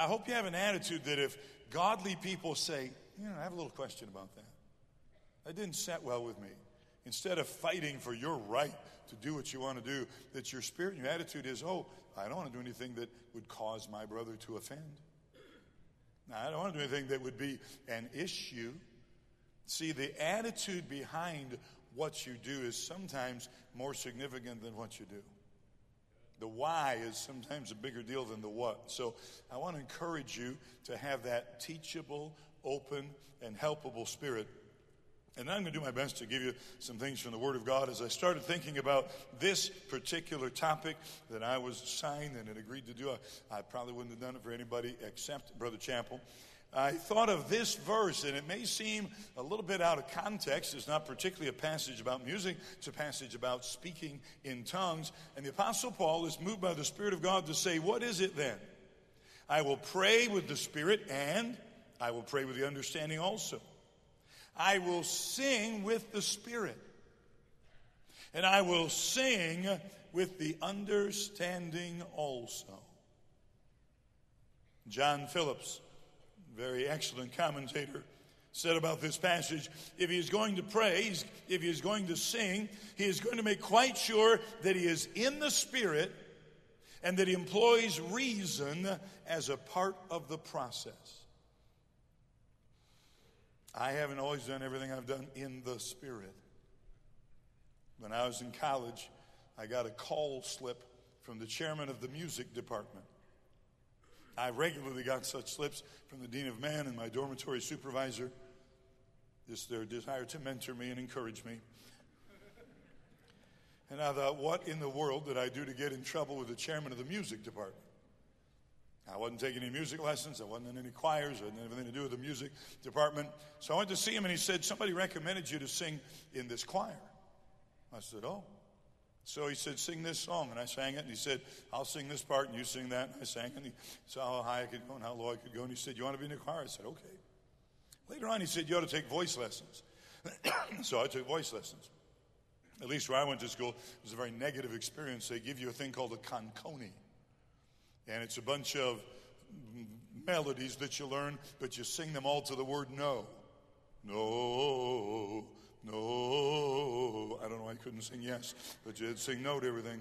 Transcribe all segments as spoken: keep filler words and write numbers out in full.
I hope you have an attitude that if godly people say, you know, I have a little question about that. That didn't sit well with me. Instead of fighting for your right to do what you want to do, that your spirit and your attitude is, oh, I don't want to do anything that would cause my brother to offend. Now, I don't want to do anything that would be an issue. See, the attitude behind what you do is sometimes more significant than what you do. The why is sometimes a bigger deal than the what. So I want to encourage you to have that teachable, open, and helpable spirit. And I'm going to do my best to give you some things from the Word of God. As I started thinking about this particular topic that I was assigned and had agreed to do, I, I probably wouldn't have done it for anybody except Brother Chappell. I thought of this verse, and it may seem a little bit out of context. It's not particularly a passage about music. It's a passage about speaking in tongues. And the Apostle Paul is moved by the Spirit of God to say, what is it then? I will pray with the Spirit, and I will pray with the understanding also. I will sing with the Spirit, and I will sing with the understanding also. John Phillips, very excellent commentator, said about this passage, if he is going to pray, if he is going to sing, he is going to make quite sure that he is in the Spirit and that he employs reason as a part of the process. I haven't always done everything I've done in the Spirit. When I was in college, I got a call slip from the chairman of the music department. I regularly got such slips from the dean of man and my dormitory supervisor. Just their desire to mentor me and encourage me. And I thought, what in the world did I do to get in trouble with the chairman of the music department? I wasn't taking any music lessons. I wasn't in any choirs. I didn't have anything to do with the music department. So I went to see him, and he said, somebody recommended you to sing in this choir. I said, oh. So he said, sing this song. And I sang it. And he said, I'll sing this part, and you sing that. And I sang it. And he saw how high I could go and how low I could go. And he said, you want to be in the choir? I said, okay. Later on, he said, you ought to take voice lessons. So I took voice lessons. At least where I went to school, it was a very negative experience. They give you a thing called a conconi. And it's a bunch of melodies that you learn, but you sing them all to the word no. No, no. I don't know why I couldn't sing yes, but you had to sing no to everything.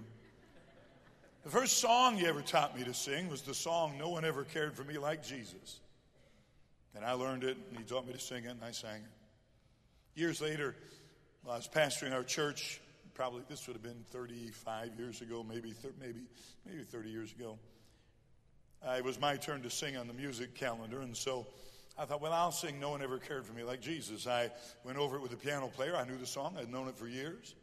The first song you ever taught me to sing was the song No One Ever Cared for Me Like Jesus. And I learned it, and he taught me to sing it, and I sang it. Years later, I was pastoring our church. Probably this would have been thirty-five years ago, maybe, maybe, maybe thirty years ago. Uh, it was my turn to sing on the music calendar, and so I thought, well, I'll sing No One Ever Cared for Me Like Jesus. I went over it with a piano player. I knew the song. I'd known it for years.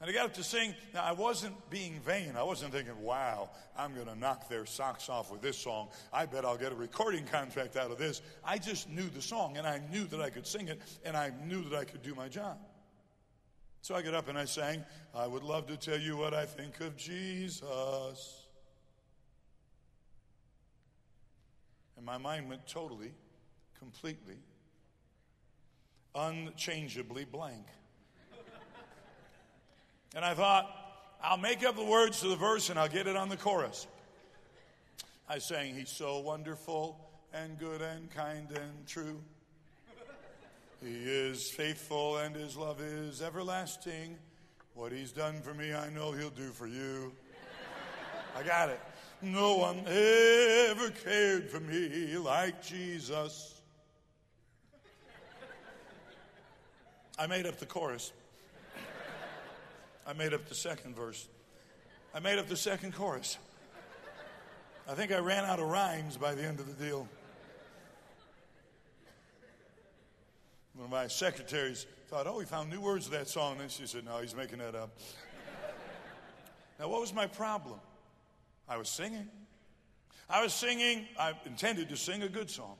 And I got up to sing. Now, I wasn't being vain. I wasn't thinking, wow, I'm going to knock their socks off with this song. I bet I'll get a recording contract out of this. I just knew the song, and I knew that I could sing it, and I knew that I could do my job. So I got up and I sang, I would love to tell you what I think of Jesus. And my mind went totally, completely, unchangeably blank. And I thought, I'll make up the words to the verse and I'll get it on the chorus. I sang, he's so wonderful and good and kind and true. He is faithful and his love is everlasting. What he's done for me, I know he'll do for you. I got it. No one ever cared for me like Jesus. I made up the chorus. I made up the second verse. I made up the second chorus. I think I ran out of rhymes by the end of the deal. One of my secretaries thought, oh, he found new words to that song. And then she said, no, he's making that up. Now, what was my problem? I was singing. I was singing. I intended to sing a good song.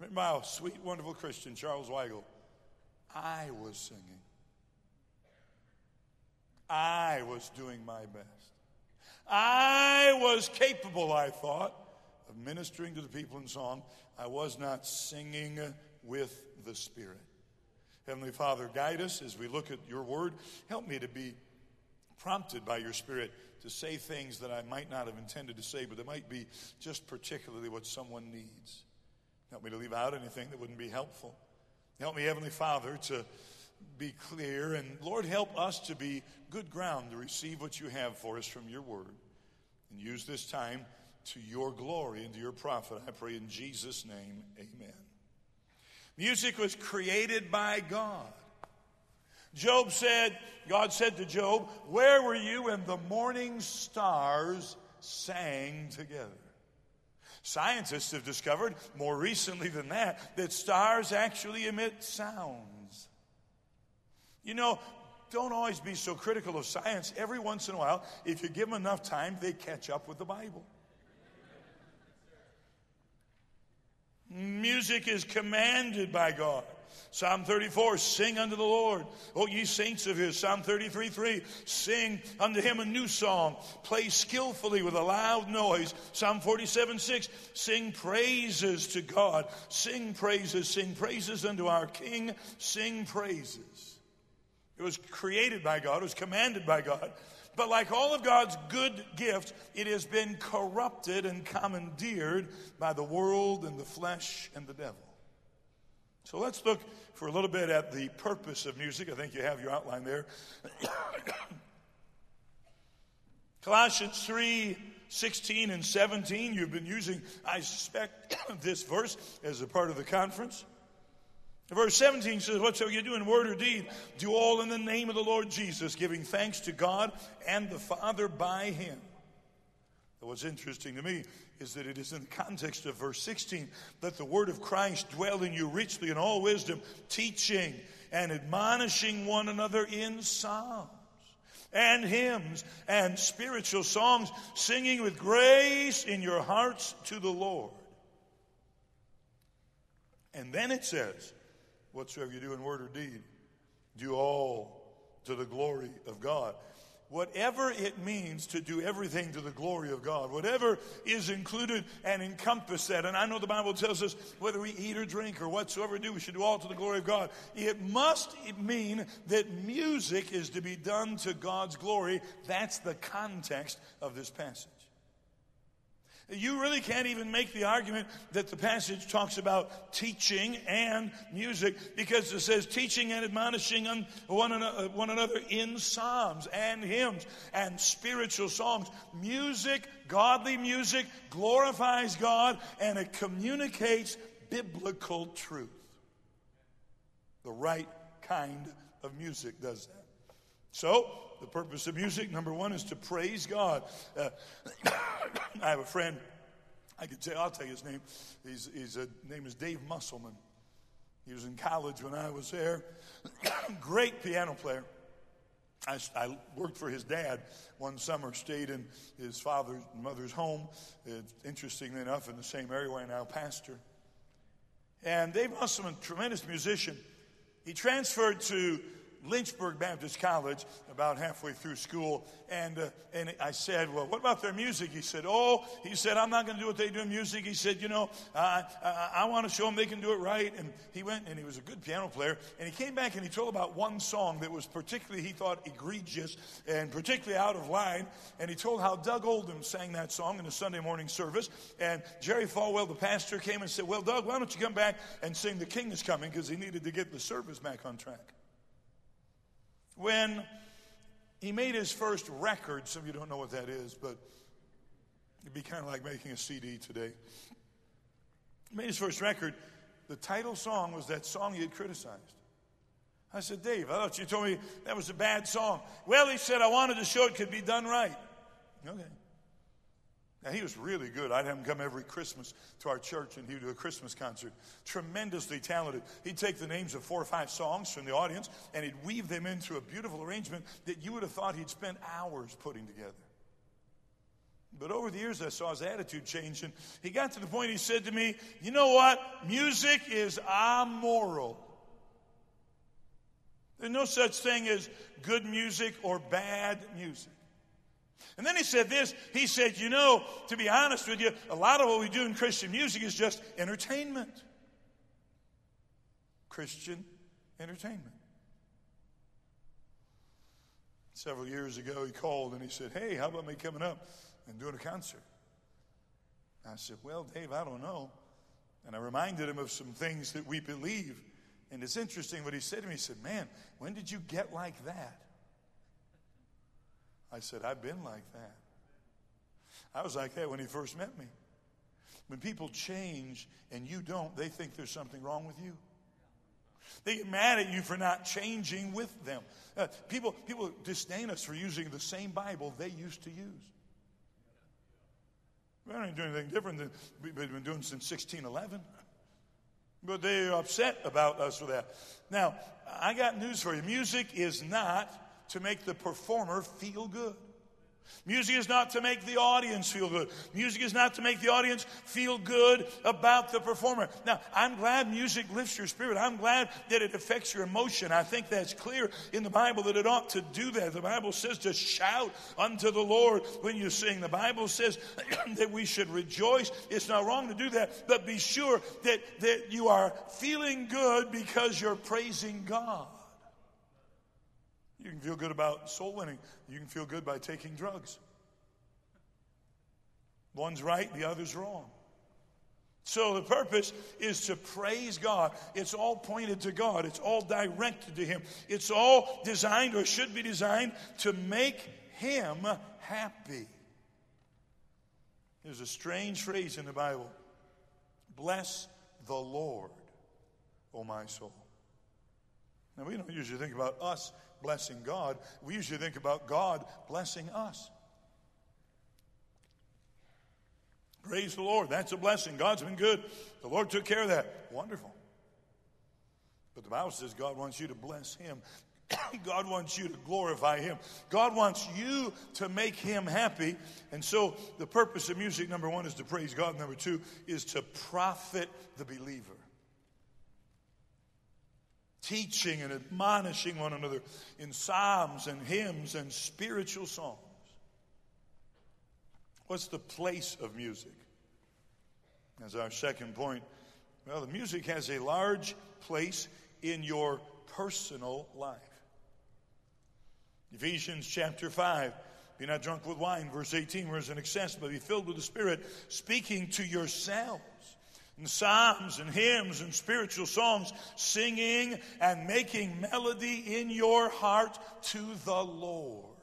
Written by a sweet, wonderful Christian, Charles Weigel. I was singing. I was doing my best. I was capable, I thought, of ministering to the people in song. I was not singing with the Spirit. Heavenly Father, guide us as we look at your word. Help me to be prompted by your Spirit to say things that I might not have intended to say, but they might be just particularly what someone needs. Help me to leave out anything that wouldn't be helpful. Help me, Heavenly Father, to be clear, and Lord, help us to be good ground to receive what you have for us from your word, and use this time to your glory and to your profit. I pray in Jesus' name, amen. Music was created by God. Job said, God said to Job, where were you when the morning stars sang together? Scientists have discovered, more recently than that, that stars actually emit sounds. You know, don't always be so critical of science. Every once in a while, if you give them enough time, they catch up with the Bible. Music is commanded by God. Psalm thirty-four, sing unto the Lord, O ye saints of his. Psalm thirty-three, three, sing unto him a new song. Play skillfully with a loud noise. Psalm forty-seven, six, sing praises to God. Sing praises, sing praises unto our King. Sing praises. It was created by God. It was commanded by God. But like all of God's good gifts, it has been corrupted and commandeered by the world and the flesh and the devil. So let's look for a little bit at the purpose of music. I think you have your outline there. Colossians three, sixteen and seventeen. You've been using, I suspect, this verse as a part of the conference. Verse seventeen says, whatsoever you do in word or deed, do all in the name of the Lord Jesus, giving thanks to God and the Father by him. What's interesting to me is that it is in the context of verse sixteen, that the word of Christ dwell in you richly in all wisdom, teaching and admonishing one another in psalms and hymns and spiritual songs, singing with grace in your hearts to the Lord. And then it says, whatsoever you do in word or deed, do all to the glory of God. Whatever it means to do everything to the glory of God, whatever is included and encompassed that, and I know the Bible tells us whether we eat or drink or whatsoever we do, we should do all to the glory of God. It must mean that music is to be done to God's glory. That's the context of this passage. You really can't even make the argument that the passage talks about teaching and music, because it says teaching and admonishing one another in psalms and hymns and spiritual songs. Music, godly music, glorifies God, and it communicates biblical truth. The right kind of music does that. So, the purpose of music, number one, is to praise God. Uh, I have a friend, I could say, I'll tell you his name. He's, he's a, name is Dave Musselman. He was in college when I was there. Great piano player. I, I worked for his dad one summer, stayed in his father's and mother's home. It's, interestingly enough, in the same area where I now pastor. And Dave Musselman, tremendous musician. He transferred to Lynchburg Baptist College about halfway through school, and uh, and I said, well, what about their music? He said, oh, he said, I'm not going to do what they do in music. He said, you know, uh, I, I want to show them they can do it right. And he went, and he was a good piano player, and he came back and he told about one song that was particularly, he thought, egregious and particularly out of line, and he told how Doug Oldham sang that song in a Sunday morning service, and Jerry Falwell, the pastor, came and said, well, Doug, why don't you come back and sing The King Is Coming, because he needed to get the service back on track. When he made his first record, some of you don't know what that is, but it'd be kind of like making a C D today. He made his first record. The title song was that song he had criticized. I said, Dave, I thought you told me that was a bad song. Well, he said, I wanted to show it could be done right. Okay. Now, he was really good. I'd have him come every Christmas to our church, and he'd do a Christmas concert. Tremendously talented. He'd take the names of four or five songs from the audience, and he'd weave them into a beautiful arrangement that you would have thought he'd spent hours putting together. But over the years, I saw his attitude change, and he got to the point he said to me, you know what? Music is amoral. There's no such thing as good music or bad music. And then he said this, he said, you know, to be honest with you, a lot of what we do in Christian music is just entertainment. Christian entertainment. Several years ago, he called and he said, hey, how about me coming up and doing a concert? And I said, well, Dave, I don't know. And I reminded him of some things that we believe. And it's interesting what he said to me. He said, man, when did you get like that? I said, I've been like that. I was like that when he first met me. When people change and you don't, they think there's something wrong with you. They get mad at you for not changing with them. Uh, people, people disdain us for using the same Bible they used to use. We don't do anything different than we've been doing since sixteen eleven. But they're upset about us for that. Now, I got news for you. Music is not to make the performer feel good. Music is not to make the audience feel good. Music is not to make the audience feel good about the performer. Now, I'm glad music lifts your spirit. I'm glad that it affects your emotion. I think that's clear in the Bible that it ought to do that. The Bible says to shout unto the Lord when you sing. The Bible says that we should rejoice. It's not wrong to do that, but be sure that, that you are feeling good because you're praising God. You can feel good about soul winning. You can feel good by taking drugs. One's right, the other's wrong. So the purpose is to praise God. It's all pointed to God. It's all directed to Him. It's all designed or should be designed to make Him happy. There's a strange phrase in the Bible. Bless the Lord, O my soul. Now, we don't usually think about us blessing God. We usually think about God blessing us. Praise the Lord. That's a blessing. God's been good. The Lord took care of that. Wonderful. But the Bible says God wants you to bless Him. God wants you to glorify Him. God wants you to make Him happy. And so the purpose of music, number one, is to praise God. Number two is to profit the believer. Teaching and admonishing one another in psalms and hymns and spiritual songs. What's the place of music? That's our second point. Well, the music has a large place in your personal life. Ephesians chapter five. Be not drunk with wine, verse eighteen, where is an excess, but be filled with the Spirit, speaking to yourselves. And psalms and hymns and spiritual songs, singing and making melody in your heart to the Lord.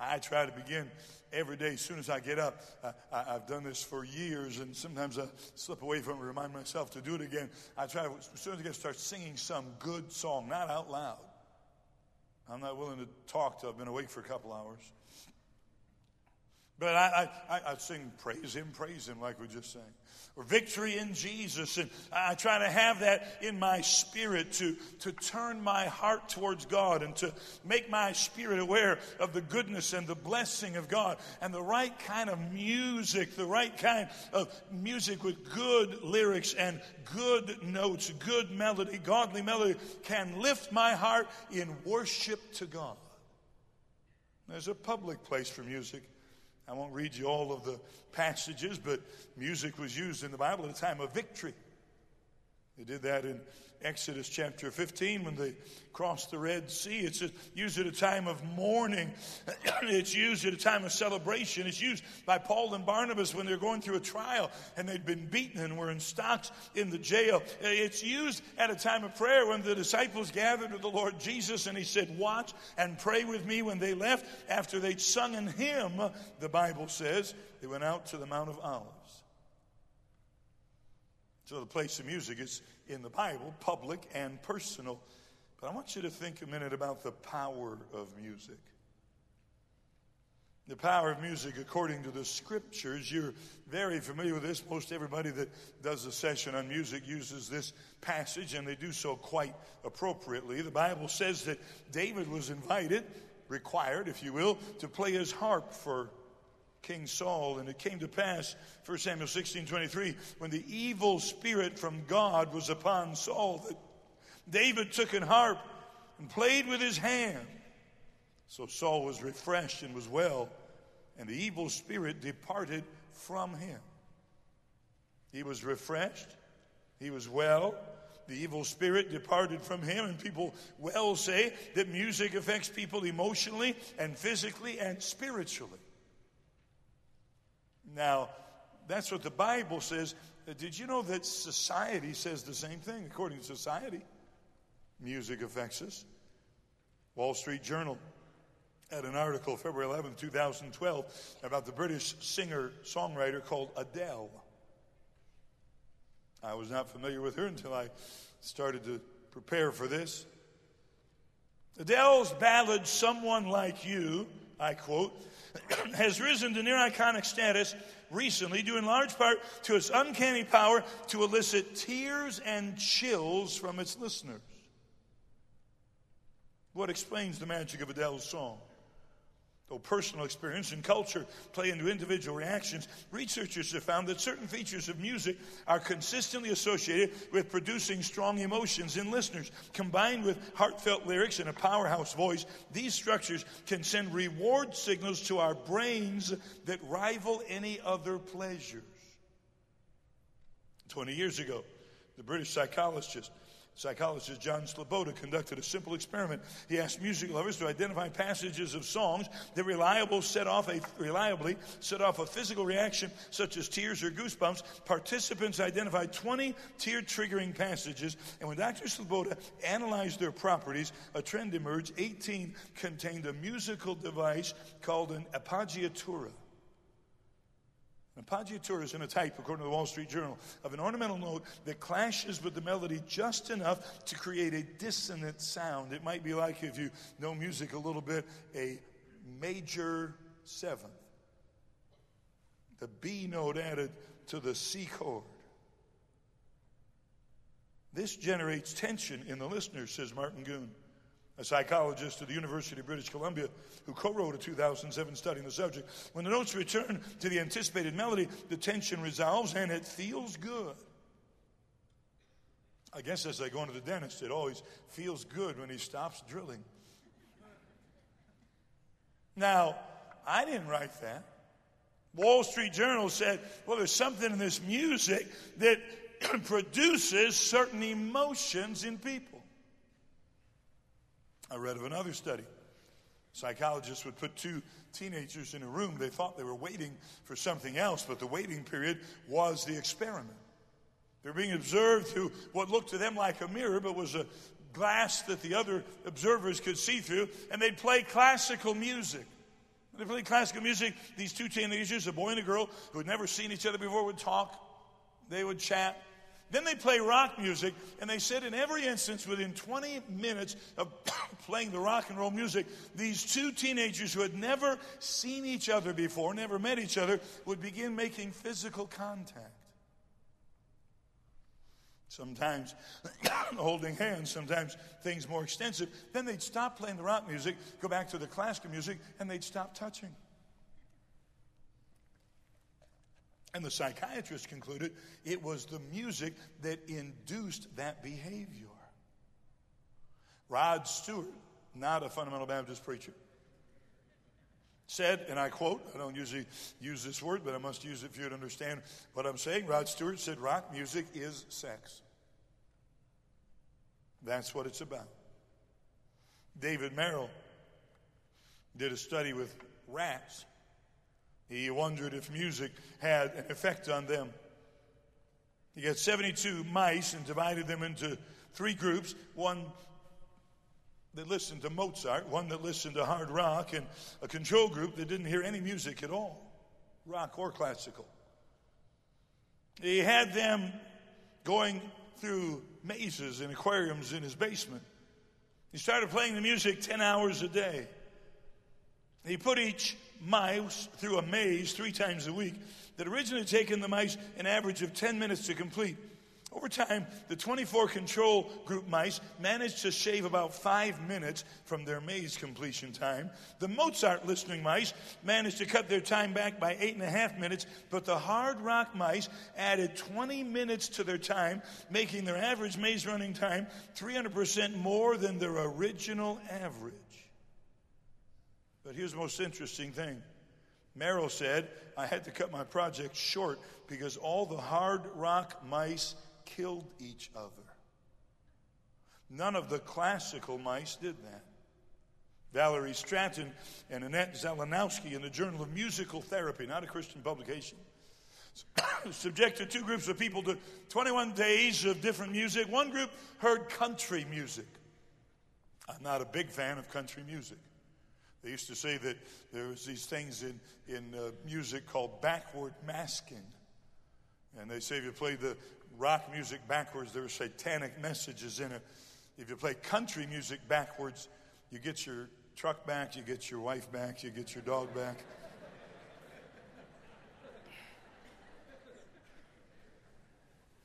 I try to begin every day as soon as I get up. Uh, I, I've done this for years, and sometimes I slip away from it and remind myself to do it again. I try to, as soon as I get, start singing some good song, not out loud. I'm not willing to talk till I've been awake for a couple hours. But I, I, I sing, praise Him, praise Him, like we just sang. Or victory in Jesus. And I try to have that in my spirit to, to turn my heart towards God and to make my spirit aware of the goodness and the blessing of God. And the right kind of music, the right kind of music with good lyrics and good notes, good melody, godly melody, can lift my heart in worship to God. There's a public place for music. I won't read you all of the passages, but music was used in the Bible at a time of victory. They did that in Exodus chapter fifteen when they crossed the Red Sea. It's used at a time of mourning. It's used at a time of celebration. It's used by Paul and Barnabas when they're going through a trial and they'd been beaten and were in stocks in the jail. It's used at a time of prayer when the disciples gathered with the Lord Jesus and He said, watch and pray with me when they left. After they'd sung in Him, the Bible says, they went out to the Mount of Olives. So the place of music is in the Bible, public and personal. But I want you to think a minute about the power of music. The power of music according to the Scriptures. You're very familiar with this. Most everybody that does a session on music uses this passage, and they do so quite appropriately. The Bible says that David was invited, required, if you will, to play his harp for King Saul, and it came to pass, First Samuel sixteen twenty-three, when the evil spirit from God was upon Saul, that David took an harp and played with his hand. So Saul was refreshed and was well, and the evil spirit departed from him. He was refreshed, he was well, The evil spirit departed from him, and people well say that music affects people emotionally and physically and spiritually. Now, that's what the Bible says. Did you know that society says the same thing? According to society, music affects us. Wall Street Journal had an article February eleventh, two thousand twelve about the British singer-songwriter called Adele. I was not familiar with her until I started to prepare for this. Adele's ballad, Someone Like You, I quote, has risen to near iconic status recently due in large part to its uncanny power to elicit tears and chills from its listeners. What explains the magic of Adele's song? Though personal experience and culture play into individual reactions, researchers have found that certain features of music are consistently associated with producing strong emotions in listeners. Combined with heartfelt lyrics and a powerhouse voice, these structures can send reward signals to our brains that rival any other pleasures. Twenty years ago, the British psychologist Psychologist John Sloboda conducted a simple experiment. He asked music lovers to identify passages of songs that reliably set off a, reliably set off a physical reaction, such as tears or goosebumps. Participants identified twenty tear-triggering passages, and when Doctor Sloboda analyzed their properties, a trend emerged. eighteen contained a musical device called an appoggiatura. An appoggiatura is in a type, according to the Wall Street Journal, of an ornamental note that clashes with the melody just enough to create a dissonant sound. It might be like, if you know music a little bit, a major seventh. The B note added to the C chord. This generates tension in the listener, says Martin Goon, a psychologist at the University of British Columbia who co-wrote a two thousand seven study on the subject. When the notes return to the anticipated melody, the tension resolves and it feels good. I guess as I go into the dentist, it always feels good when he stops drilling. Now, I didn't write that. Wall Street Journal said, well, there's something in this music that produces certain emotions in people. I read of another study. Psychologists would put two teenagers in a room. They thought they were waiting for something else, but the waiting period was the experiment. They were being observed through what looked to them like a mirror, but was a glass that the other observers could see through, and they'd play classical music. When they played classical music, these two teenagers, a boy and a girl, who had never seen each other before, would talk. They would chat. Then they play rock music, and they said in every instance, within twenty minutes of playing the rock and roll music, these two teenagers who had never seen each other before, never met each other, would begin making physical contact. Sometimes holding hands, sometimes things more extensive. Then they'd stop playing the rock music, go back to the classical music, and they'd stop touching. And the psychiatrist concluded it was the music that induced that behavior. Rod Stewart, not a fundamental Baptist preacher, said, and I quote, I don't usually use this word, but I must use it for you to understand what I'm saying. Rod Stewart said, rock music is sex. That's what it's about. David Merrill did a study with rats. He wondered if music had an effect on them. He got seventy-two mice and divided them into three groups, one that listened to Mozart, one that listened to hard rock, and a control group that didn't hear any music at all, rock or classical. He had them going through mazes and aquariums in his basement. He started playing the music ten hours a day. He put each mice through a maze three times a week that originally taken the mice an average of ten minutes to complete. Over time, the twenty-four control group mice managed to shave about five minutes from their maze completion time. The Mozart listening mice managed to cut their time back by eight and a half minutes, but the hard rock mice added twenty minutes to their time, making their average maze running time three hundred percent more than their original average. But here's the most interesting thing. Merrill said, I had to cut my project short because all the hard rock mice killed each other. None of the classical mice did that. Valerie Stratton and Annette Zelenowski in the Journal of Musical Therapy, not a Christian publication, subjected two groups of people to twenty-one days of different music. One group heard country music. I'm not a big fan of country music. They used to say that there was these things in, in uh, music called backward masking. And they say if you play the rock music backwards, there are satanic messages in it. If you play country music backwards, you get your truck back, you get your wife back, you get your dog back.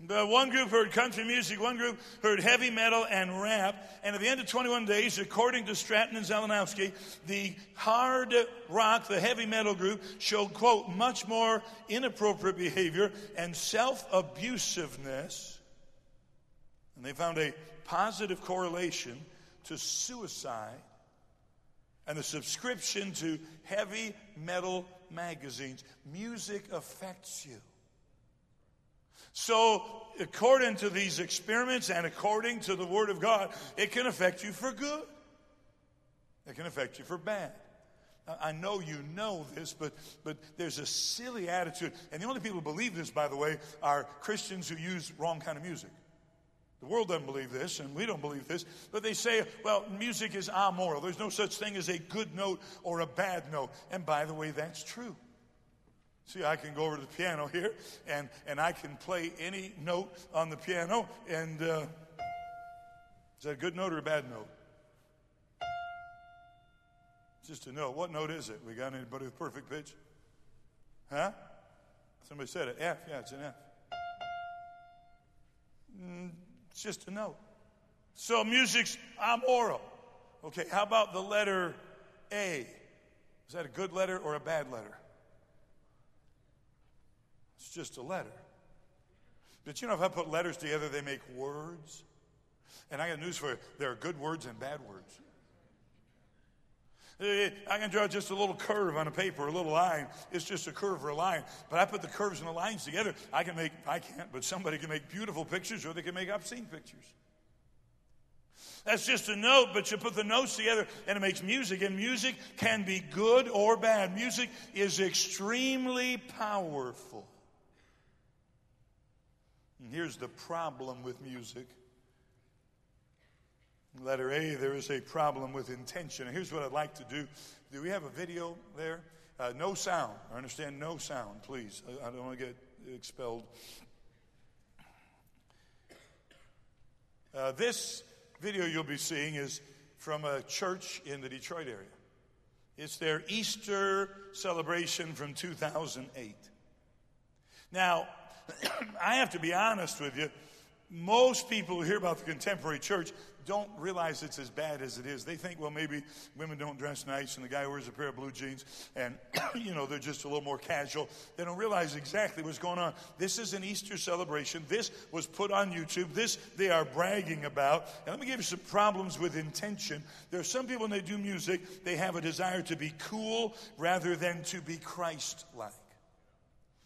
But one group heard country music, one group heard heavy metal and rap. And at the end of twenty-one days, according to Stratton and Zelenowski, the hard rock, the heavy metal group, showed, quote, much more inappropriate behavior and self-abusiveness. And they found a positive correlation to suicide and the subscription to heavy metal magazines. Music affects you. So, according to these experiments and according to the Word of God, it can affect you for good. It can affect you for bad. Now, I know you know this, but, but there's a silly attitude. And the only people who believe this, by the way, are Christians who use wrong kind of music. The world doesn't believe this, and we don't believe this, but they say, well, music is amoral. There's no such thing as a good note or a bad note. And by the way, that's true. See, I can go over to the piano here, and, and I can play any note on the piano, and uh, is that a good note or a bad note? Just a note. What note is it? We got anybody with perfect pitch? Huh? Somebody said it. F. Yeah, it's an F. Mm, it's just a note. So music's amoral. Okay, how about the letter A? Is that a good letter or a bad letter? It's just a letter. But you know, if I put letters together, they make words. And I got news for you. There are good words and bad words. I can draw just a little curve on a paper, a little line. It's just a curve or a line. But I put the curves and the lines together. I can make, I can't, but somebody can make beautiful pictures or they can make obscene pictures. That's just a note, but you put the notes together and it makes music. And music can be good or bad. Music is extremely powerful. And here's the problem with music. Letter A, there is a problem with intention. And here's what I'd like to do. Do we have a video there? Uh, no sound. I understand no sound, please. I, I don't want to get expelled. Uh, this video you'll be seeing is from a church in the Detroit area. It's their Easter celebration from two thousand eight. Now, I have to be honest with you. Most people who hear about the contemporary church don't realize it's as bad as it is. They think, well, maybe women don't dress nice and the guy wears a pair of blue jeans and, you know, they're just a little more casual. They don't realize exactly what's going on. This is an Easter celebration. This was put on YouTube. This they are bragging about. And let me give you some problems with intention. There are some people when they do music, they have a desire to be cool rather than to be Christ-like.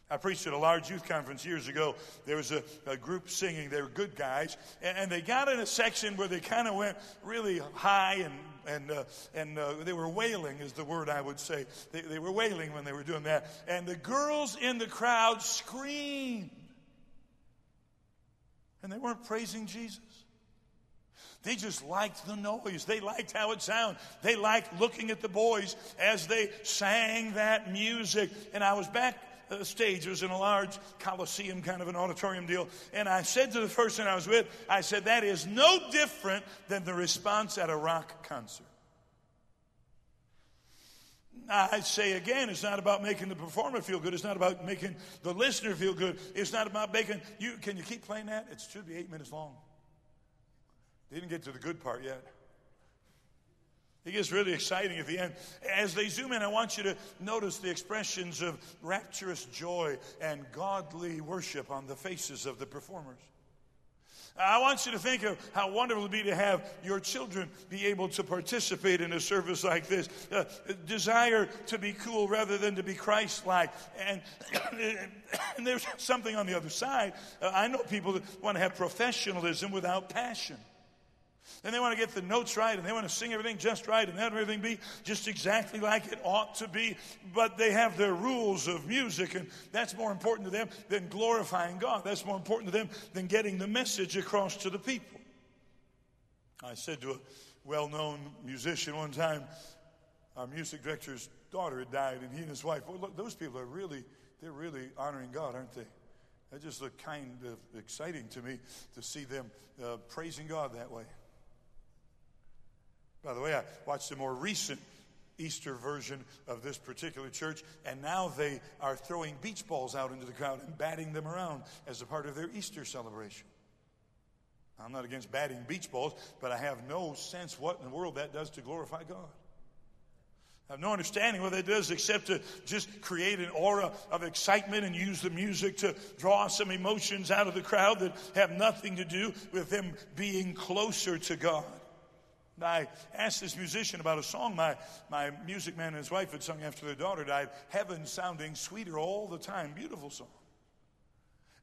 I preached at a large youth conference years ago. There was a, a group singing. They were good guys. And, and they got in a section where they kind of went really high and and uh, and uh, they were wailing is the word I would say. They, they were wailing when they were doing that. And the girls in the crowd screamed. And they weren't praising Jesus. They just liked the noise. They liked how it sounded. They liked looking at the boys as they sang that music. And I was back Uh, stage. It was in a large coliseum, kind of an auditorium deal. And I said to the person I was with, I said, that is no different than the response at a rock concert. I say again, it's not about making the performer feel good. It's not about making the listener feel good. It's not about making you. Can you keep playing that? It should be eight minutes long. They didn't get to the good part yet. It gets really exciting at the end. As they zoom in, I want you to notice the expressions of rapturous joy and godly worship on the faces of the performers. I want you to think of how wonderful it would be to have your children be able to participate in a service like this. Uh, desire to be cool rather than to be Christ-like. And, and there's something on the other side. Uh, I know people that want to have professionalism without passion. And they want to get the notes right, and they want to sing everything just right, and have everything be just exactly like it ought to be. But they have their rules of music, and that's more important to them than glorifying God. That's more important to them than getting the message across to the people. I said to a well-known musician one time, our music director's daughter had died, and he and his wife, well, look, those people are really, they're really honoring God, aren't they? That just looked kind of exciting to me to see them uh, praising God that way. By the way, I watched a more recent Easter version of this particular church, and now they are throwing beach balls out into the crowd and batting them around as a part of their Easter celebration. I'm not against batting beach balls, but I have no sense what in the world that does to glorify God. I have no understanding what that does except to just create an aura of excitement and use the music to draw some emotions out of the crowd that have nothing to do with them being closer to God. And I asked this musician about a song my, my music man and his wife had sung after their daughter died, Heaven Sounding Sweeter All the Time, beautiful song.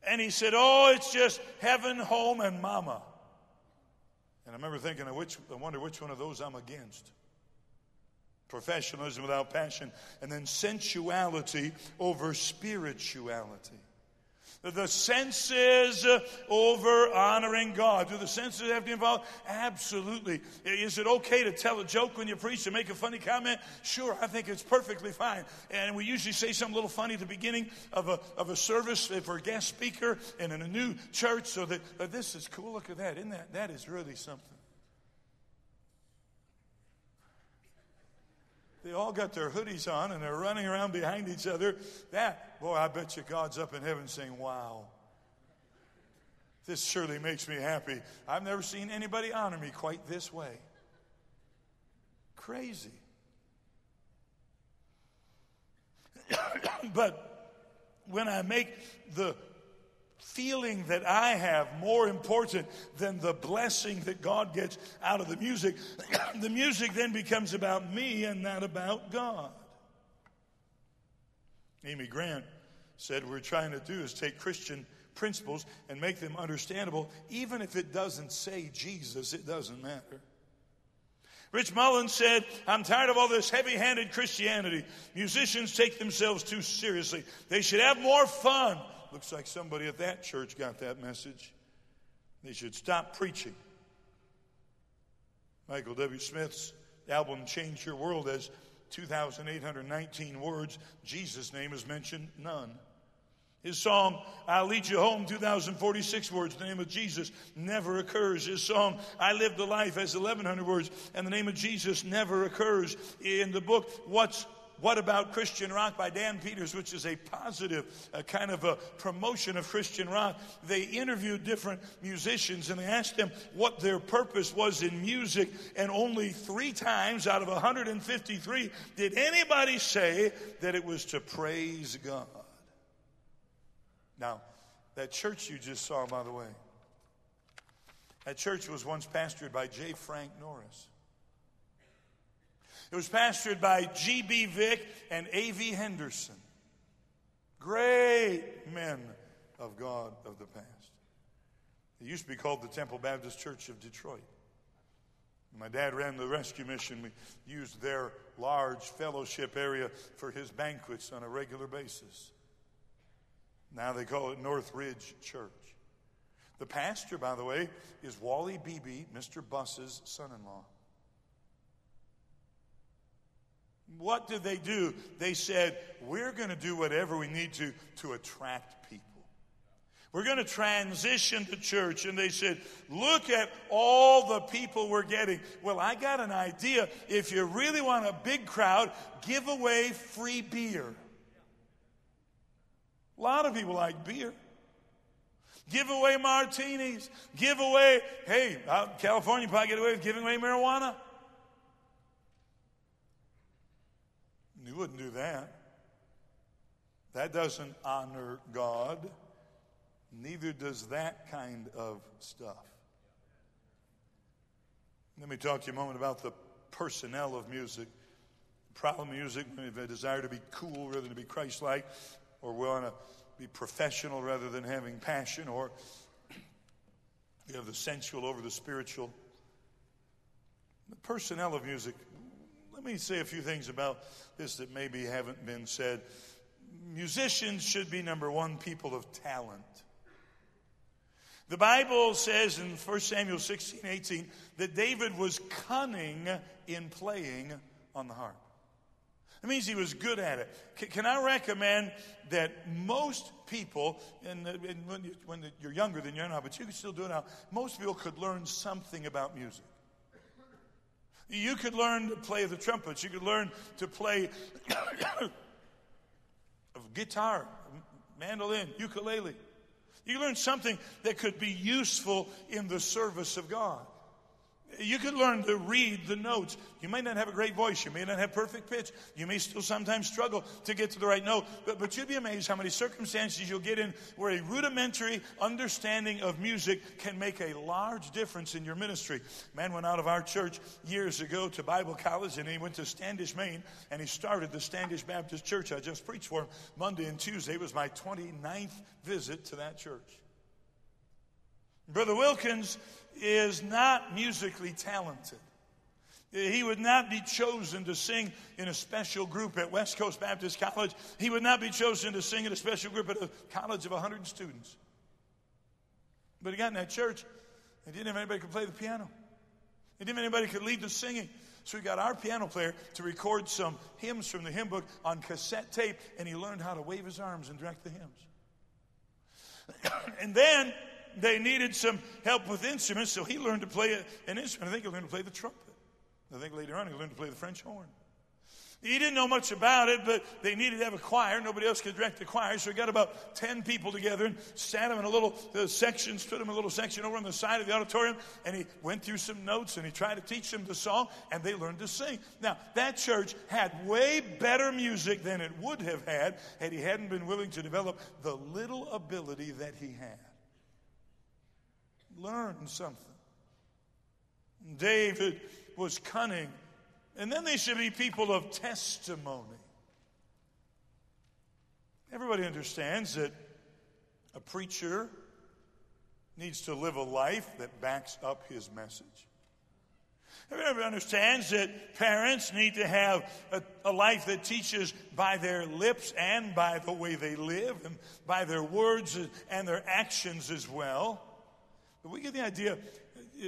And he said, oh, it's just heaven, home, and mama. And I remember thinking, I, which, I wonder which one of those I'm against. Professionalism without passion, and then sensuality over spirituality. The senses over honoring God. Do the senses have to be involved? Absolutely. Is it okay to tell a joke when you preach and make a funny comment? Sure, I think it's perfectly fine. And we usually say something a little funny at the beginning of a of a service for a guest speaker and in a new church, so that uh, this is cool. Look at that, isn't that? That is really something. They all got their hoodies on, and they're running around behind each other. That, boy, I bet you God's up in heaven saying, wow. This surely makes me happy. I've never seen anybody honor me quite this way. Crazy. But when I make the feeling that I have more important than the blessing that God gets out of the music, the music then becomes about me and not about God. Amy Grant said, what we're trying to do is take Christian principles and make them understandable. Even if it doesn't say Jesus, it doesn't matter. Rich Mullins said, I'm tired of all this heavy-handed Christianity. Musicians take themselves too seriously. They should have more fun. Looks like somebody at that church got that message. They should stop preaching. Michael W. Smith's album, Change Your World, has two thousand eight hundred nineteen words. Jesus' name is mentioned none. His song, I'll Lead You Home, two thousand forty-six words. The name of Jesus never occurs. His song, I Lived a Life, has eleven hundred words. And the name of Jesus never occurs. In the book, What's What About Christian Rock by Dan Peters, which is a positive a kind of a promotion of Christian rock. They interviewed different musicians and they asked them what their purpose was in music. And only three times out of one hundred fifty-three did anybody say that it was to praise God. Now, that church you just saw, by the way, that church was once pastored by J. Frank Norris. It was pastored by G B. Vick and A V. Henderson. Great men of God of the past. It used to be called the Temple Baptist Church of Detroit. My dad ran the rescue mission. We used their large fellowship area for his banquets on a regular basis. Now they call it Northridge Church. The pastor, by the way, is Wally Beebe, Mister Buss's son-in-law. What did they do? They said, we're going to do whatever we need to to attract people. We're going to transition to church. And they said, look at all the people we're getting. Well, I got an idea. If you really want a big crowd, give away free beer. A lot of people like beer. Give away martinis. Give away, hey, out in California, you probably get away with giving away marijuana. You wouldn't do that. That doesn't honor God. Neither does that kind of stuff. Let me talk to you a moment about the personnel of music. The problem of music, we have a desire to be cool rather than to be Christ-like, or we want to be professional rather than having passion, or we have the sensual over the spiritual. The personnel of music, let me say a few things about this that maybe haven't been said. Musicians should be, number one, people of talent. The Bible says in First Samuel sixteen eighteen that David was cunning in playing on the harp. That means he was good at it. Can, can I recommend that most people, and, and when, you, when you're younger than you are now, but you can still do it now, most people could learn something about music. You could learn to play the trumpets. You could learn to play guitar, mandolin, ukulele. You could learn something that could be useful in the service of God. You could learn to read the notes. You may not have a great voice. You may not have perfect pitch. You may still sometimes struggle to get to the right note. But, but you'd be amazed how many circumstances you'll get in where a rudimentary understanding of music can make a large difference in your ministry. A man went out of our church years ago to Bible college, and he went to Standish, Maine, and he started the Standish Baptist Church. I just preached for him Monday and Tuesday. It was my twenty-ninth visit to that church. Brother Wilkins is not musically talented. He would not be chosen to sing in a special group at West Coast Baptist College. He would not be chosen to sing in a special group at a college of one hundred students. But he got in that church. They didn't have anybody who could play the piano. They didn't have anybody who could lead the singing. So we got our piano player to record some hymns from the hymn book on cassette tape, and he learned how to wave his arms and direct the hymns. And then they needed some help with instruments, so he learned to play an instrument. I think he learned to play the trumpet. I think later on he learned to play the French horn. He didn't know much about it, but they needed to have a choir. Nobody else could direct the choir, so he got about ten people together and sat them in a little uh, section, stood them in a little section over on the side of the auditorium, and he went through some notes, and he tried to teach them the song, and they learned to sing. Now, that church had way better music than it would have had had he hadn't been willing to develop the little ability that he had. Learn something. David was cunning. And then they should be people of testimony. Everybody understands that a preacher needs to live a life that backs up his message. Everybody understands that parents need to have a, a life that teaches by their lips and by the way they live and by their words and their actions as well. But we get the idea,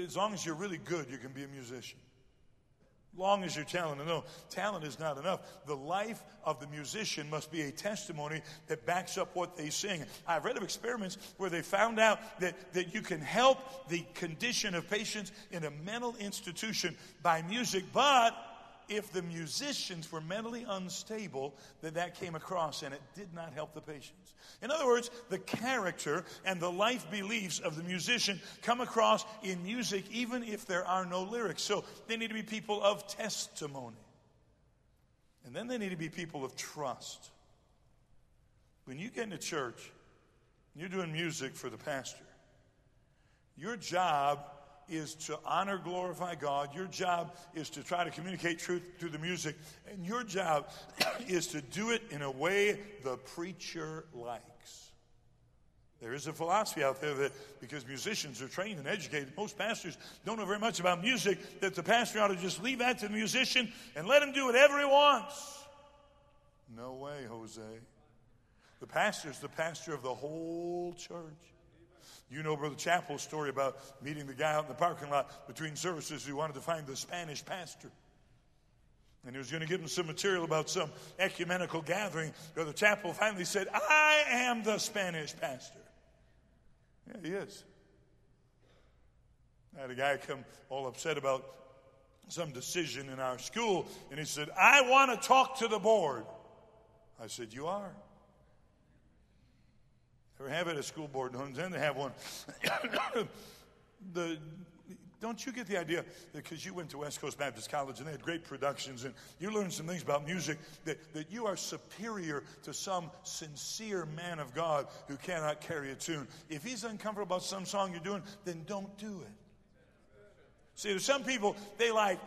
as long as you're really good, you can be a musician. As long as you're talented. No, talent is not enough. The life of the musician must be a testimony that backs up what they sing. I've read of experiments where they found out that, that you can help the condition of patients in a mental institution by music, but if the musicians were mentally unstable, then that came across and it did not help the patients. In other words, the character and the life beliefs of the musician come across in music even if there are no lyrics. So they need to be people of testimony. And then they need to be people of trust. When you get into church, you're doing music for the pastor. Your job is to honor, glorify God. Your job is to try to communicate truth through the music. And your job is to do it in a way the preacher likes. There is a philosophy out there that because musicians are trained and educated, most pastors don't know very much about music, that the pastor ought to just leave that to the musician and let him do whatever he wants. No way, Jose. The pastor is the pastor of the whole church. You know Brother Chappell's story about meeting the guy out in the parking lot between services who wanted to find the Spanish pastor. And he was going to give him some material about some ecumenical gathering. Brother Chappell finally said, I am the Spanish pastor. Yeah, he is. I had a guy come all upset about some decision in our school, and he said, I want to talk to the board. I said, you are. Or have it at a school board, and then they have one. the, don't you get the idea that because you went to West Coast Baptist College and they had great productions and you learned some things about music that, that you are superior to some sincere man of God who cannot carry a tune. If he's uncomfortable about some song you're doing, then don't do it. See, there's some people, they like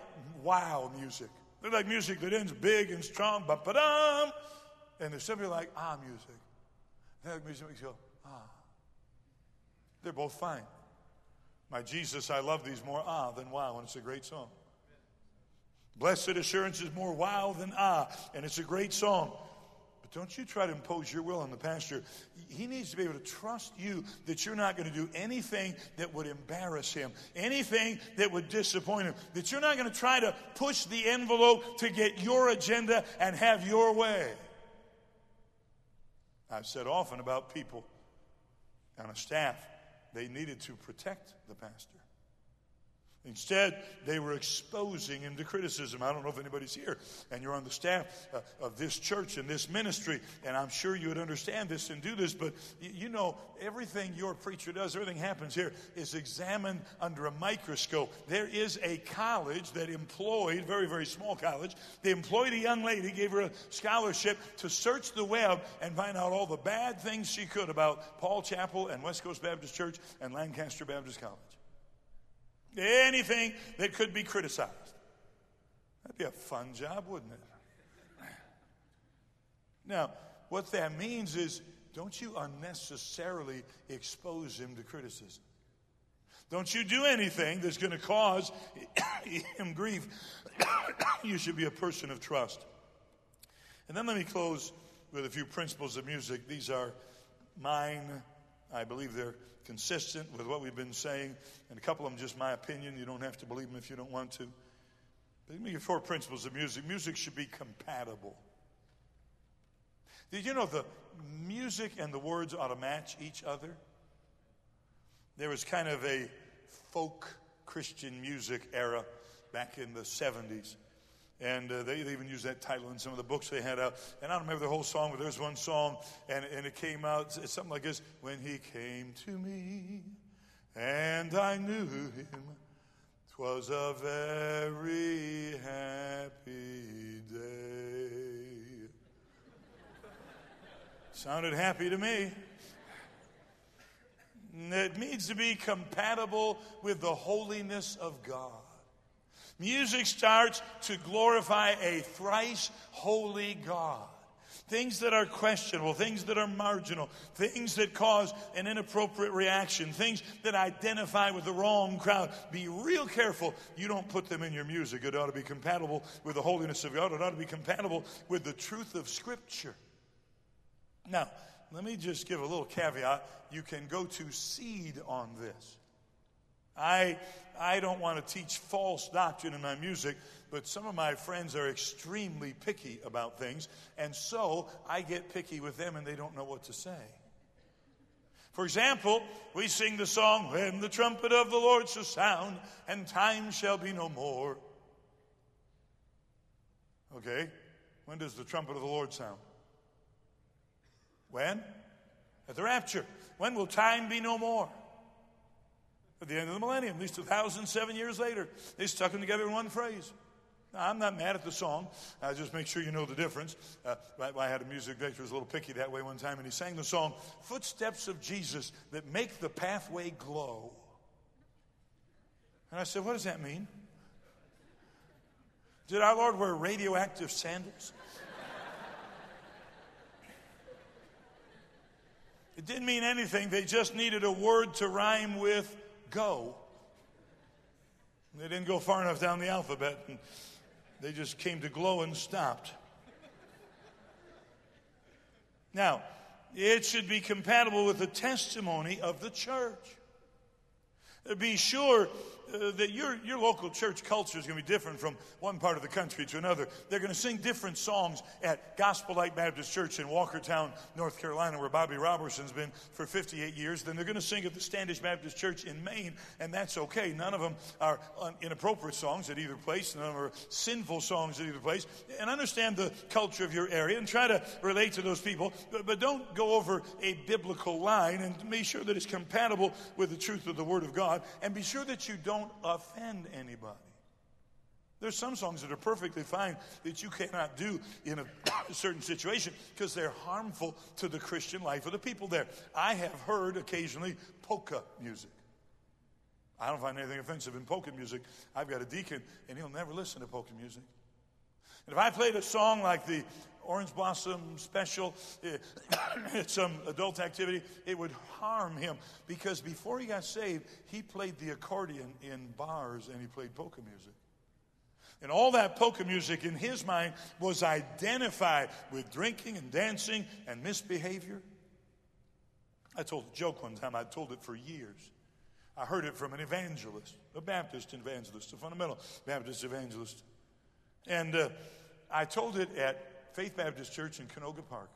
wow music. They like music that ends big and strong, ba-ba-dum. And there's some people like ah music. That music makes you go, ah. They're both fine. My Jesus, I love these more ah than wow, and it's a great song. Blessed assurance is more wow than ah, and it's a great song. But don't you try to impose your will on the pastor. He needs to be able to trust you that you're not going to do anything that would embarrass him, anything that would disappoint him, that you're not going to try to push the envelope to get your agenda and have your way. I've said often about people on a staff, they needed to protect the pastor. Instead, they were exposing him to criticism. I don't know if anybody's here and you're on the staff uh, of this church and this ministry, and I'm sure you would understand this and do this, but y- you know, everything your preacher does, everything happens here is examined under a microscope. There is a college that employed, very, very small college, they employed a young lady, gave her a scholarship to search the web and find out all the bad things she could about Paul Chapel and West Coast Baptist Church and Lancaster Baptist College. Anything that could be criticized. That'd be a fun job, wouldn't it? Now, what that means is don't you unnecessarily expose him to criticism. Don't you do anything that's going to cause him grief. You should be a person of trust. And then let me close with a few principles of music. These are mine. I believe they're consistent with what we've been saying, and a couple of them just my opinion. You don't have to believe them if you don't want to. But let me give you four principles of music. Music should be compatible. Did you know the music and the words ought to match each other? There was kind of a folk Christian music era back in the seventies. And uh, they, they even used that title in some of the books they had out. And I don't remember the whole song, but there's one song, and, and it came out, it's something like this. When he came to me, and I knew him, 'twas a very happy day. Sounded happy to me. It needs to be compatible with the holiness of God. Music starts to glorify a thrice holy God. Things that are questionable, things that are marginal, things that cause an inappropriate reaction, things that identify with the wrong crowd. Be real careful you don't put them in your music. It ought to be compatible with the holiness of God. It ought to be compatible with the truth of Scripture. Now, let me just give a little caveat. You can go to seed on this. I I don't want to teach false doctrine in my music, but some of my friends are extremely picky about things, and so I get picky with them and they don't know what to say. For example, we sing the song, When the Trumpet of the Lord Shall Sound, and Time Shall Be No More. Okay, when does the trumpet of the Lord sound? When? At the rapture. When will time be no more? At the end of the millennium, at least two thousand seven years later. They stuck them together in one phrase. Now, I'm not mad at the song. I just make sure you know the difference. Uh, I had a music director who was a little picky that way one time, and he sang the song, Footsteps of Jesus That Make the Pathway Glow. And I said, what does that mean? Did our Lord wear radioactive sandals? It didn't mean anything. They just needed a word to rhyme with go. They didn't go far enough down the alphabet, and they just came to glow and stopped. Now, it should be compatible with the testimony of the church. Be sure uh, that your, your local church culture is going to be different from one part of the country to another. They're going to sing different songs at Gospel Light Baptist Church in Walkertown, North Carolina, where Bobby Robertson's been for fifty-eight years. Then they're going to sing at the Standish Baptist Church in Maine, and that's okay. None of them are inappropriate songs at either place. None of them are sinful songs at either place. And understand the culture of your area and try to relate to those people, but, but don't go over a biblical line, and make sure that it's compatible with the truth of the Word of God. And be sure that you don't offend anybody. There's some songs that are perfectly fine that you cannot do in a certain situation because they're harmful to the Christian life of the people there. I have heard occasionally polka music. I don't find anything offensive in polka music. I've got a deacon, and he'll never listen to polka music. And if I played a song like the Orange Blossom Special at some adult activity, it would harm him, because before he got saved, he played the accordion in bars and he played polka music. And all that polka music in his mind was identified with drinking and dancing and misbehavior. I told a joke one time. I told it for years. I heard it from an evangelist, a Baptist evangelist, a fundamental Baptist evangelist. And uh, I told it at Faith Baptist Church in Canoga Park.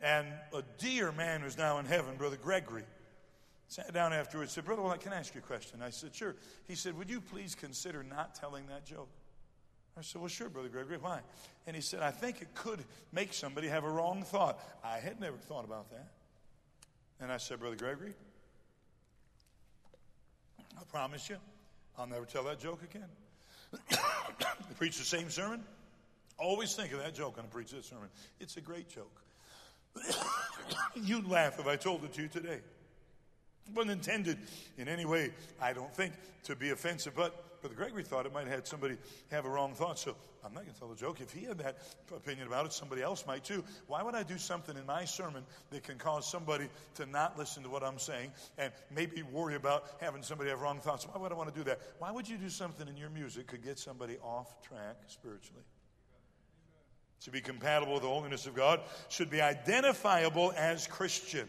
And a dear man who's now in heaven, Brother Gregory, sat down afterwards and said, "Brother, well, can I ask you a question?" I said, "Sure." He said, "Would you please consider not telling that joke?" I said, "Well, sure, Brother Gregory, why?" And he said, "I think it could make somebody have a wrong thought." I had never thought about that. And I said, "Brother Gregory, I promise you, I'll never tell that joke again." I preach the same sermon. Always think of that joke when I preach this sermon. It's a great joke. You'd laugh if I told it to you today. It wasn't intended in any way, I don't think, to be offensive, but Brother Gregory thought it might have had somebody have a wrong thought, so I'm not going to tell the joke. If he had that opinion about it, somebody else might too. Why would I do something in my sermon that can cause somebody to not listen to what I'm saying and maybe worry about having somebody have wrong thoughts? Why would I want to do that? Why would you do something in your music that could get somebody off track spiritually? To be compatible with the holiness of God, should be identifiable as Christian.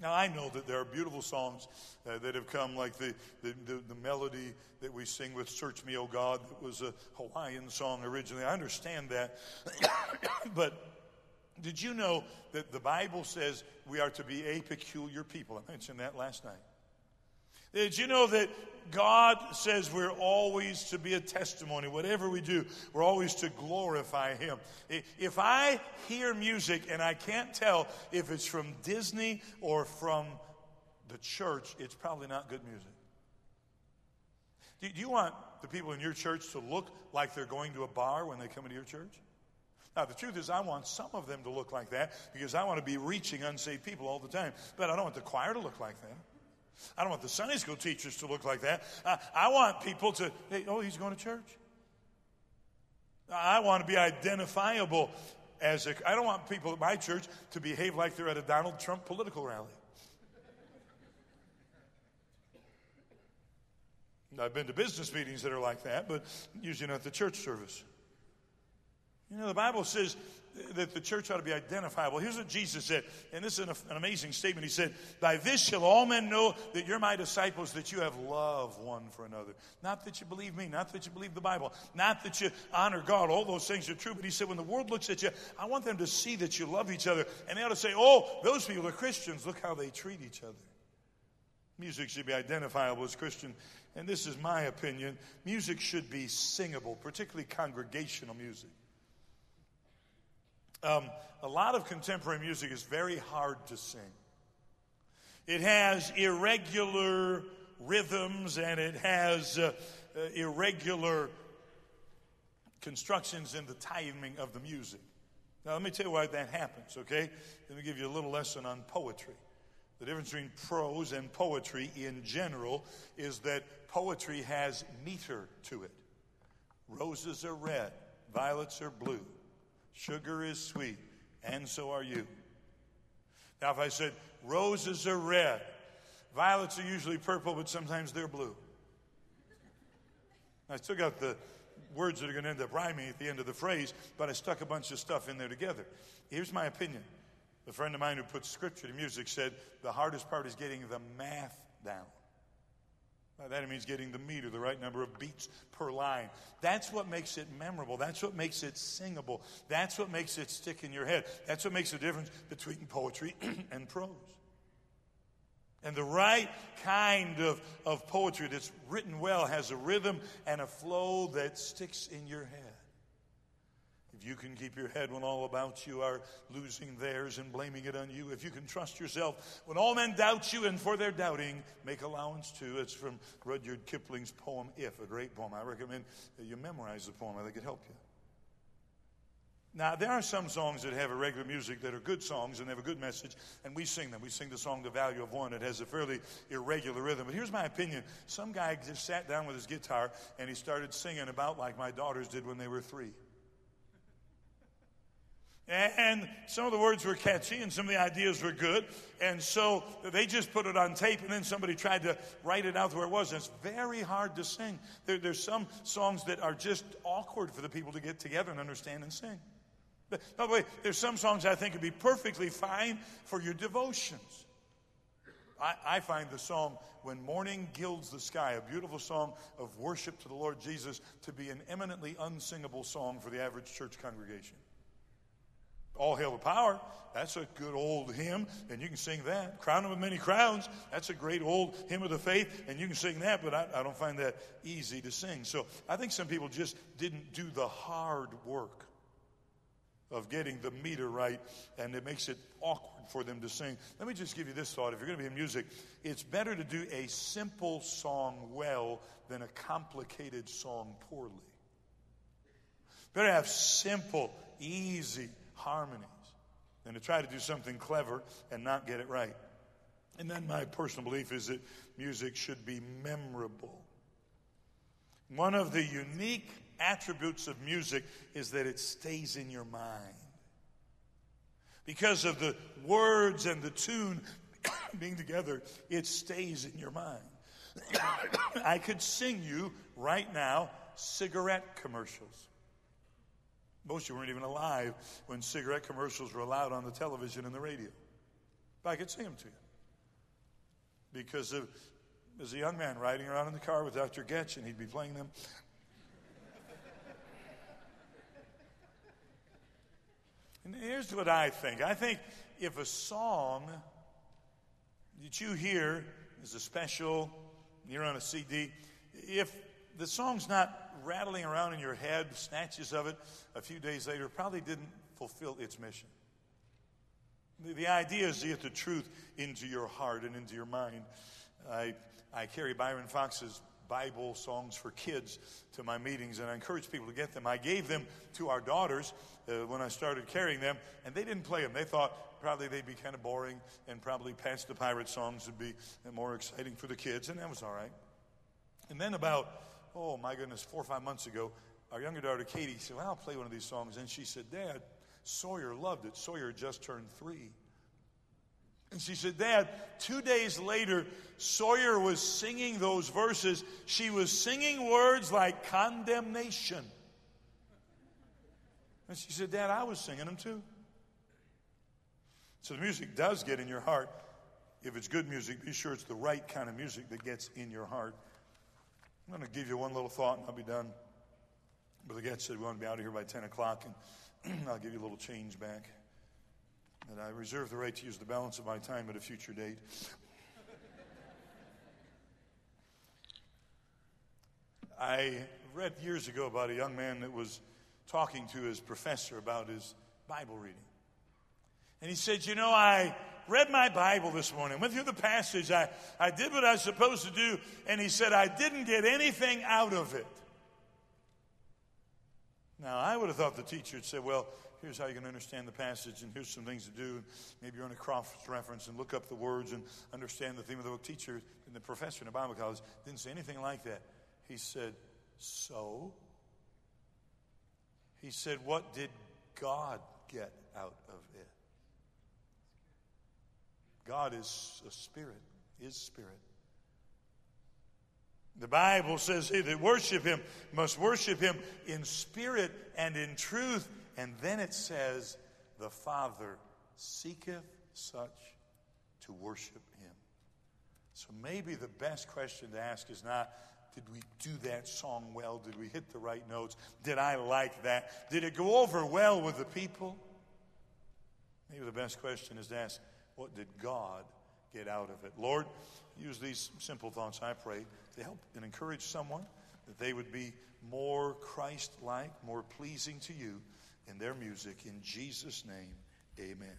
Now, I know that there are beautiful songs uh, that have come, like the, the, the, the melody that we sing with "Search Me, O God," that was a Hawaiian song originally. I understand that. But did you know that the Bible says we are to be a peculiar people? I mentioned that last night. Did you know that God says we're always to be a testimony? Whatever we do, we're always to glorify Him. If I hear music and I can't tell if it's from Disney or from the church, it's probably not good music. Do you want the people in your church to look like they're going to a bar when they come into your church? Now, the truth is I want some of them to look like that because I want to be reaching unsaved people all the time. But I don't want the choir to look like that. I don't want the Sunday school teachers to look like that. I, I want people to, hey, oh, he's going to church. I want to be identifiable as a, I don't want people at my church to behave like they're at a Donald Trump political rally. I've been to business meetings that are like that, but usually not the church service. You know, the Bible says that the church ought to be identifiable. Here's what Jesus said, and this is an amazing statement. He said, "By this shall all men know that you're my disciples, that you have love one for another." Not that you believe me, not that you believe the Bible, not that you honor God. All those things are true. But he said, when the world looks at you, I want them to see that you love each other. And they ought to say, oh, those people are Christians. Look how they treat each other. Music should be identifiable as Christian. And this is my opinion. Music should be singable, particularly congregational music. Um, a lot of contemporary music is very hard to sing. It has irregular rhythms and it has uh, uh, irregular constructions in the timing of the music. Now, let me tell you why that happens, okay? Let me give you a little lesson on poetry. The difference between prose and poetry in general is that poetry has meter to it. Roses are red, violets are blue. Sugar is sweet, and so are you. Now, if I said roses are red, violets are usually purple, but sometimes they're blue. I still got the words that are going to end up rhyming at the end of the phrase, but I stuck a bunch of stuff in there together. Here's my opinion. A friend of mine who puts scripture to music said the hardest part is getting the math down. By that it means getting the meter, the right number of beats per line. That's what makes it memorable. That's what makes it singable. That's what makes it stick in your head. That's what makes the difference between poetry and prose. And the right kind of, of poetry that's written well has a rhythm and a flow that sticks in your head. If you can keep your head when all about you are losing theirs and blaming it on you, if you can trust yourself when all men doubt you and for their doubting, make allowance too. It's from Rudyard Kipling's poem, If, a great poem. I recommend that you memorize the poem. I think it helped you. Now, there are some songs that have irregular music that are good songs and have a good message, and we sing them. We sing the song, The Value of One. It has a fairly irregular rhythm. But here's my opinion. Some guy just sat down with his guitar, and he started singing about like my daughters did when they were three. And some of the words were catchy and some of the ideas were good. And so they just put it on tape, and then somebody tried to write it out where it was. It's very hard to sing. There, there's some songs that are just awkward for the people to get together and understand and sing. But, by the way, there's some songs I think would be perfectly fine for your devotions. I, I find the song, When Morning Gilds the Sky, a beautiful song of worship to the Lord Jesus, to be an eminently unsingable song for the average church congregation. All Hail the Power, that's a good old hymn, and you can sing that. Crown Him with Many Crowns, that's a great old hymn of the faith, and you can sing that, but I, I don't find that easy to sing. So I think some people just didn't do the hard work of getting the meter right, and it makes it awkward for them to sing. Let me just give you this thought. If you're going to be in music, it's better to do a simple song well than a complicated song poorly. Better have simple, easy harmonies than to try to do something clever and not get it right. And then my personal belief is that music should be memorable. One of the unique attributes of music is that it stays in your mind. Because of the words and the tune being together, it stays in your mind. I could sing you right now cigarette commercials. Most of you weren't even alive when cigarette commercials were allowed on the television and the radio. But I could sing them to you. Because of, there's a young man riding around in the car with Doctor Getch, and he'd be playing them. And here's what I think. I think if a song that you hear is a special, you're on a C D, if the song's not rattling around in your head, snatches of it a few days later, probably didn't fulfill its mission. The, the idea is to get the truth into your heart and into your mind. I, I carry Byron Fox's Bible songs for kids to my meetings, and I encourage people to get them. I gave them to our daughters uh, when I started carrying them, and they didn't play them. They thought probably they'd be kind of boring, and probably Patch the Pirate songs would be more exciting for the kids, and that was all right. And then about, oh my goodness, four or five months ago, our younger daughter Katie said, well, I'll play one of these songs. And she said, Dad, Sawyer loved it. Sawyer just turned three. And she said, Dad, two days later, Sawyer was singing those verses. She was singing words like condemnation. And she said, Dad, I was singing them too. So the music does get in your heart. If it's good music, be sure it's the right kind of music that gets in your heart. I'm going to give you one little thought, and I'll be done. Brother Getz said we want to be out of here by ten o'clock, and I'll give you a little change back. And I reserve the right to use the balance of my time at a future date. I read years ago about a young man that was talking to his professor about his Bible reading. And he said, you know, I read my Bible this morning, went through the passage, I, I did what I was supposed to do, and he said, I didn't get anything out of it. Now, I would have thought the teacher would say, well, here's how you can understand the passage, and here's some things to do, and maybe you're on a cross-reference and look up the words and understand the theme of the book. Teacher and the professor in the Bible college didn't say anything like that. He said, so? He said, what did God get out of it? God is a spirit, is spirit. The Bible says he that worship him must worship him in spirit and in truth. And then it says, the Father seeketh such to worship him. So maybe the best question to ask is not, did we do that song well? Did we hit the right notes? Did I like that? Did it go over well with the people? Maybe the best question is to ask, what did God get out of it? Lord, use these simple thoughts, I pray, to help and encourage someone that they would be more Christ-like, more pleasing to you in their music. In Jesus' name, amen.